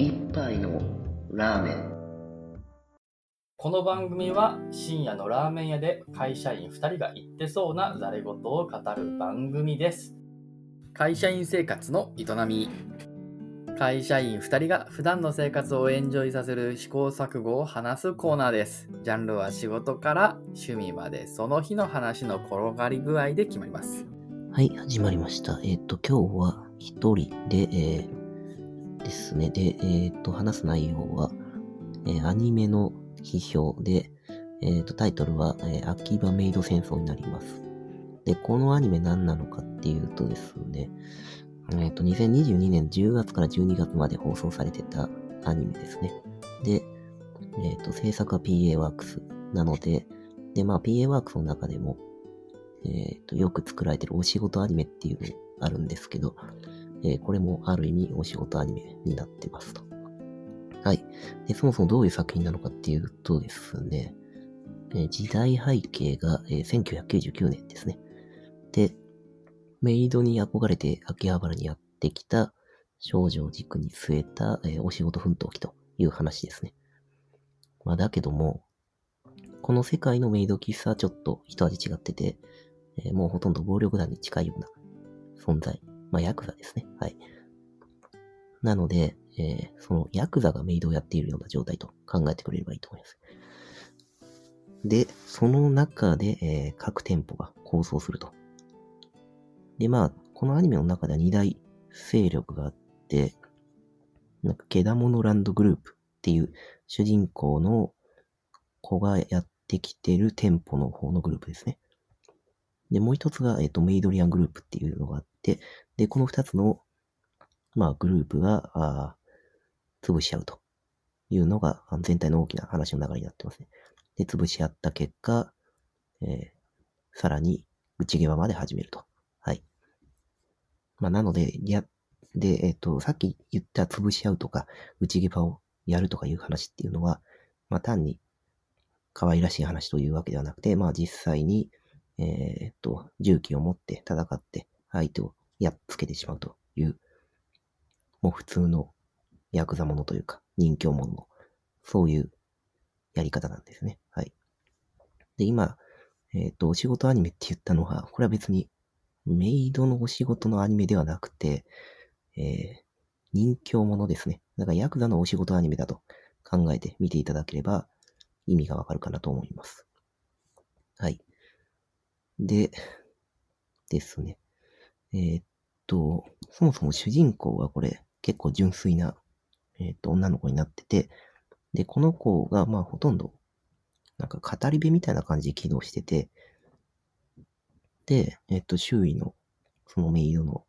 一杯のラーメン。この番組は深夜のラーメン屋で会社員2人が言ってそうなざれ言を語る番組です。会社員生活の営み。会社員2人が普段の生活をエンジョイさせる試行錯誤を話すコーナーです。ジャンルは仕事から趣味までその日の話の転がり具合で決まります。はい、始まりました。今日は一人で、ですね。で、話す内容は、アニメの批評で、タイトルは、秋葉メイド戦争になります。で、このアニメ何なのかっていうとですね、2022年10月から12月まで放送されてたアニメですね。で、制作は PA ワークスなので、で、まあ PA ワークスの中でも、よく作られてるお仕事アニメっていうのがあるんですけど、これもある意味お仕事アニメになってますと。はい。で、そもそもどういう作品なのかっていうとですね、時代背景が、1999年ですね。で、メイドに憧れて秋葉原にやってきた少女を軸に据えた、お仕事奮闘記という話ですね。まあ、だけども、この世界のメイド喫茶はちょっと一味違ってて、もうほとんど暴力団に近いような存在。まあ、ヤクザですね。はい。なので、そのヤクザがメイドをやっているような状態と考えてくれればいいと思います。で、その中で、各店舗が構想すると。で、まあ、このアニメの中では2大勢力があって、なんか、ケダモノランドグループっていう主人公の子がやってきてる店舗の方のグループですね。で、もう一つが、メイドリアングループっていうのがあって、で、この2つの、まあ、グループが、潰し合うというのが全体の大きな話の流れになってますね。で、潰し合った結果、さらに内際まで始めると。はい。まあ、なので、さっき言った潰し合うとか、内際をやるとかいう話っていうのは、まあ、単に可愛らしい話というわけではなくて、まあ、実際に、銃器を持って戦って相手をやっつけてしまうという、もう普通のヤクザものというか、人気者の、そういうやり方なんですね。はい。で、今、お仕事アニメって言ったのは、これは別にメイドのお仕事のアニメではなくて、人気者ですね。だからヤクザのお仕事アニメだと考えて見ていただければ意味がわかるかなと思います。はい。で、ですね。そもそも主人公がこれ結構純粋な、女の子になってて、で、この子がまあほとんどなんか語り部みたいな感じで起動してて、で、周囲のそのメイドの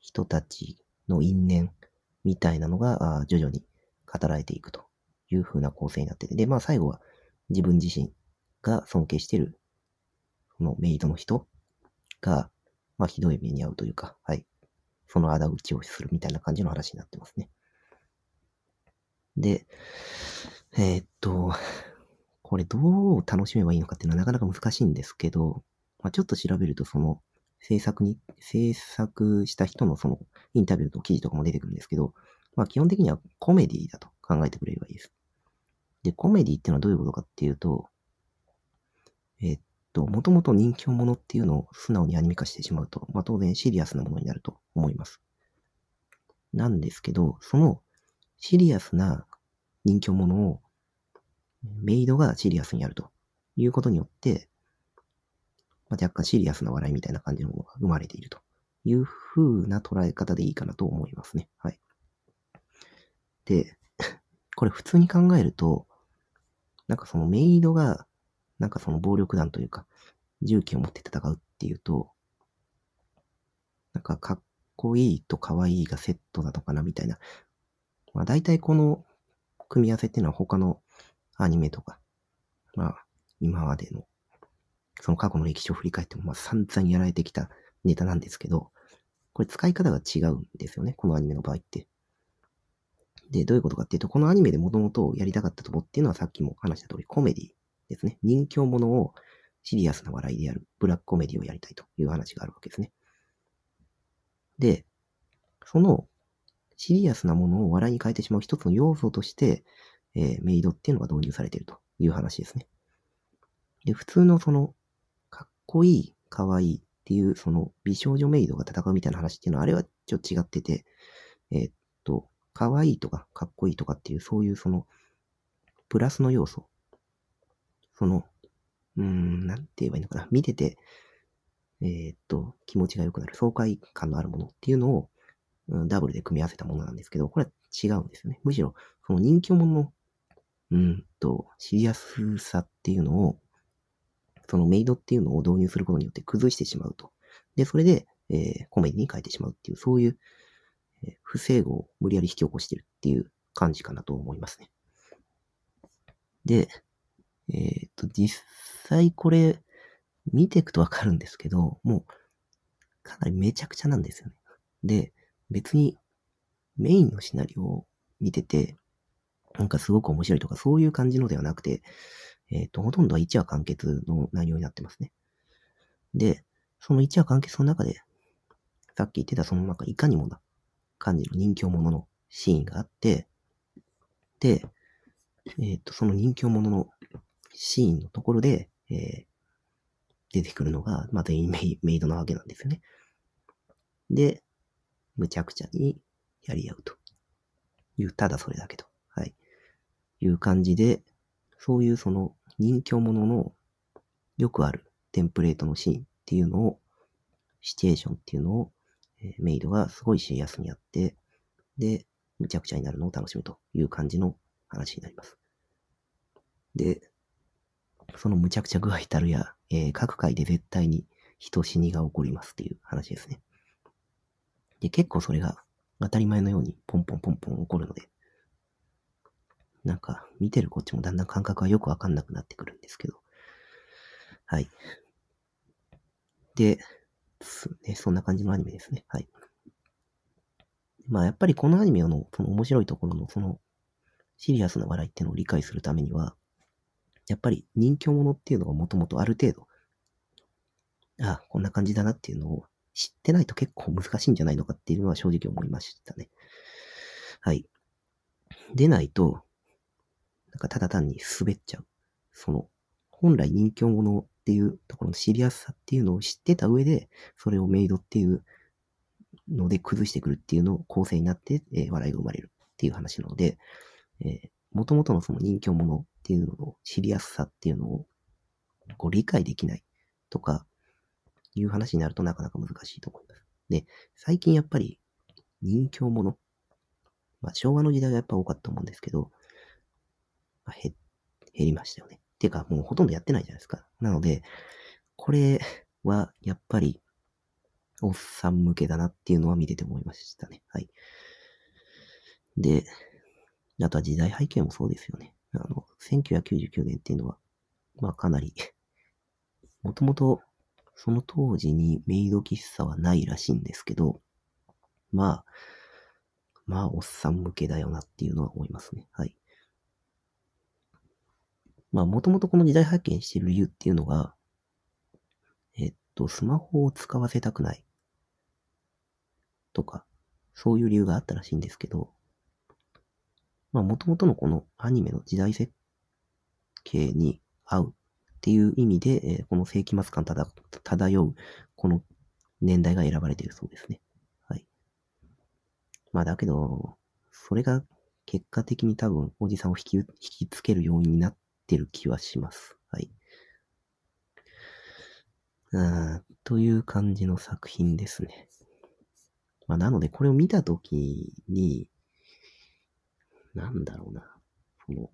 人たちの因縁みたいなのが徐々に語られていくという風な構成になってて、で、まあ最後は自分自身が尊敬してるそのメイドの人が、まあ、ひどい目に遭うというか、はい。その仇討ちをするみたいな感じの話になってますね。で、これどう楽しめばいいのかっていうのはなかなか難しいんですけど、まあ、ちょっと調べるとその制作した人のそのインタビューと記事とかも出てくるんですけど、まあ基本的にはコメディだと考えてくれればいいです。で、コメディっていうのはどういうことかっていうと、もともと人気者っていうのを素直にアニメ化してしまうと、まあ当然シリアスなものになると思います。なんですけど、そのシリアスな人気者をメイドがシリアスにやるということによって、まあ、若干シリアスな笑いみたいな感じのものが生まれているという風な捉え方でいいかなと思いますね。はい。で、これ普通に考えると、なんかそのメイドがなんかその暴力団というか、銃器を持って戦うっていうと、なんかかっこいいとかわいいがセットだとかなみたいな。まあ大体この組み合わせっていうのは他のアニメとか、まあ今までの、その過去の歴史を振り返ってもまあ散々やられてきたネタなんですけど、これ使い方が違うんですよね、このアニメの場合って。で、どういうことかっていうと、このアニメでもともとやりたかったとこっていうのはさっきも話した通りコメディですね。人気者をシリアスな笑いでやるブラックコメディをやりたいという話があるわけですね。で、そのシリアスなものを笑いに変えてしまう一つの要素として、メイドっていうのが導入されているという話ですね。で、普通のその、かっこいい、かわいいっていう、その、美少女メイドが戦うみたいな話っていうのは、あれはちょっと違ってて、かわいいとか、かっこいいとかっていう、そういうその、プラスの要素。その、なんて言えばいいのかな。見てて、気持ちが良くなる、爽快感のあるものっていうのを、ダブルで組み合わせたものなんですけど、これは違うんですよね。むしろ、その人気者の、シリアスさっていうのを、そのメイドっていうのを導入することによって崩してしまうと。で、それで、コメディに変えてしまうっていう、そういう、不整合を無理やり引き起こしてるっていう感じかなと思いますね。で、実際これ、見ていくとわかるんですけど、もう、かなりめちゃくちゃなんですよね。で、別にメインのシナリオを見てて、なんかすごく面白いとかそういう感じのではなくて、ほとんどは1話完結の内容になってますね。で、その1話完結の中で、さっき言ってたその中、いかにもな感じの人気者のシーンがあって、で、その人気者のシーンのところで、出てくるのが、まあ、全員メイドなわけなんですよね。で、むちゃくちゃにやり合うという、ただそれだけと。はい。いう感じで、そういうその人気者のよくあるテンプレートのシーンっていうのを、シチュエーションっていうのを、メイドがすごいシリアスにやって、で、むちゃくちゃになるのを楽しむという感じの話になります。で、そのむちゃくちゃ具合たるや、各回で絶対に人死にが起こりますっていう話ですね。で、結構それが当たり前のようにポンポンポンポン起こるので、なんか見てるこっちもだんだん感覚がよくわかんなくなってくるんですけど。はい。で、そんな感じのアニメですね。はい。まあやっぱりこのアニメのその面白いところのそのシリアスな笑いっていうのを理解するためには、やっぱり人気者っていうのがもともとある程度、あ、こんな感じだなっていうのを知ってないと結構難しいんじゃないのかっていうのは正直思いましたね。はい。でないと、なんかただ単に滑っちゃう。その、本来人気者っていうところの知りやすさっていうのを知ってた上で、それをメイドっていうので崩してくるっていうのを構成になって、笑いが生まれるっていう話なので、元々のその人気者っていうのの知りやすさっていうのをこう理解できないとかいう話になるとなかなか難しいと思います。で、最近やっぱり人気者、まあ昭和の時代がやっぱ多かったと思うんですけど、まあ、減りましたよね。てかもうほとんどやってないじゃないですか。なので、これはやっぱりおっさん向けだなっていうのは見てて思いましたね。はい。で、あとは時代背景もそうですよね。1999年っていうのは、まあかなり、もともとその当時にメイド喫茶はないらしいんですけど、まあおっさん向けだよなっていうのは思いますね。はい。まあもともとこの時代背景にしてる理由っていうのが、スマホを使わせたくないとか、そういう理由があったらしいんですけど、まあ元々のこのアニメの時代設計に合うっていう意味で、この世紀末感漂うこの年代が選ばれているそうですね。はい。まあだけど、それが結果的に多分おじさんを引きつける要因になってる気はします。はい。という感じの作品ですね。まあなのでこれを見たときに、なんだろうな。その、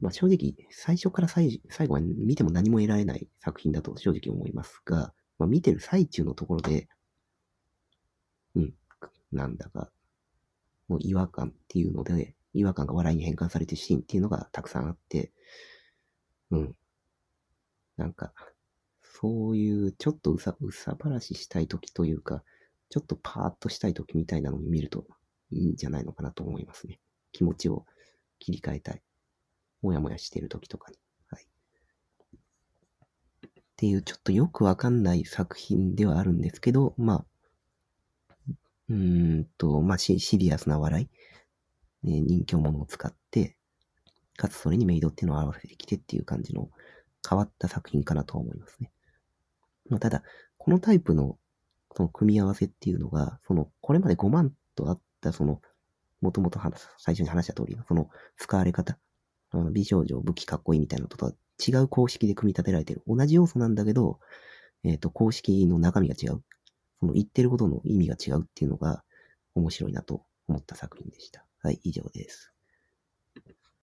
まあ、正直、最初から最後まで見ても何も得られない作品だと正直思いますが、まあ、見てる最中のところで、なんだか、もう違和感っていうので、違和感が笑いに変換されてるシーンっていうのがたくさんあって、なんか、そういうちょっとうさばらししたい時というか、ちょっとパーッとしたい時みたいなのを見ると、いいんじゃないのかなと思いますね。気持ちを切り替えたい。もやもやしている時とかに。はい。っていう、ちょっとよくわかんない作品ではあるんですけど、まあ、シリアスな笑い、人気者を使って、かつそれにメイドっていうのを合わせてきてっていう感じの変わった作品かなと思いますね。ただ、このタイプのその組み合わせっていうのが、これまで5万とあったもともと最初に話した通りの、使われ方、美少女、武器かっこいいみたいなのとは違う公式で組み立てられている。同じ要素なんだけど、公式の中身が違う。言ってることの意味が違うっていうのが面白いなと思った作品でした。はい、以上です。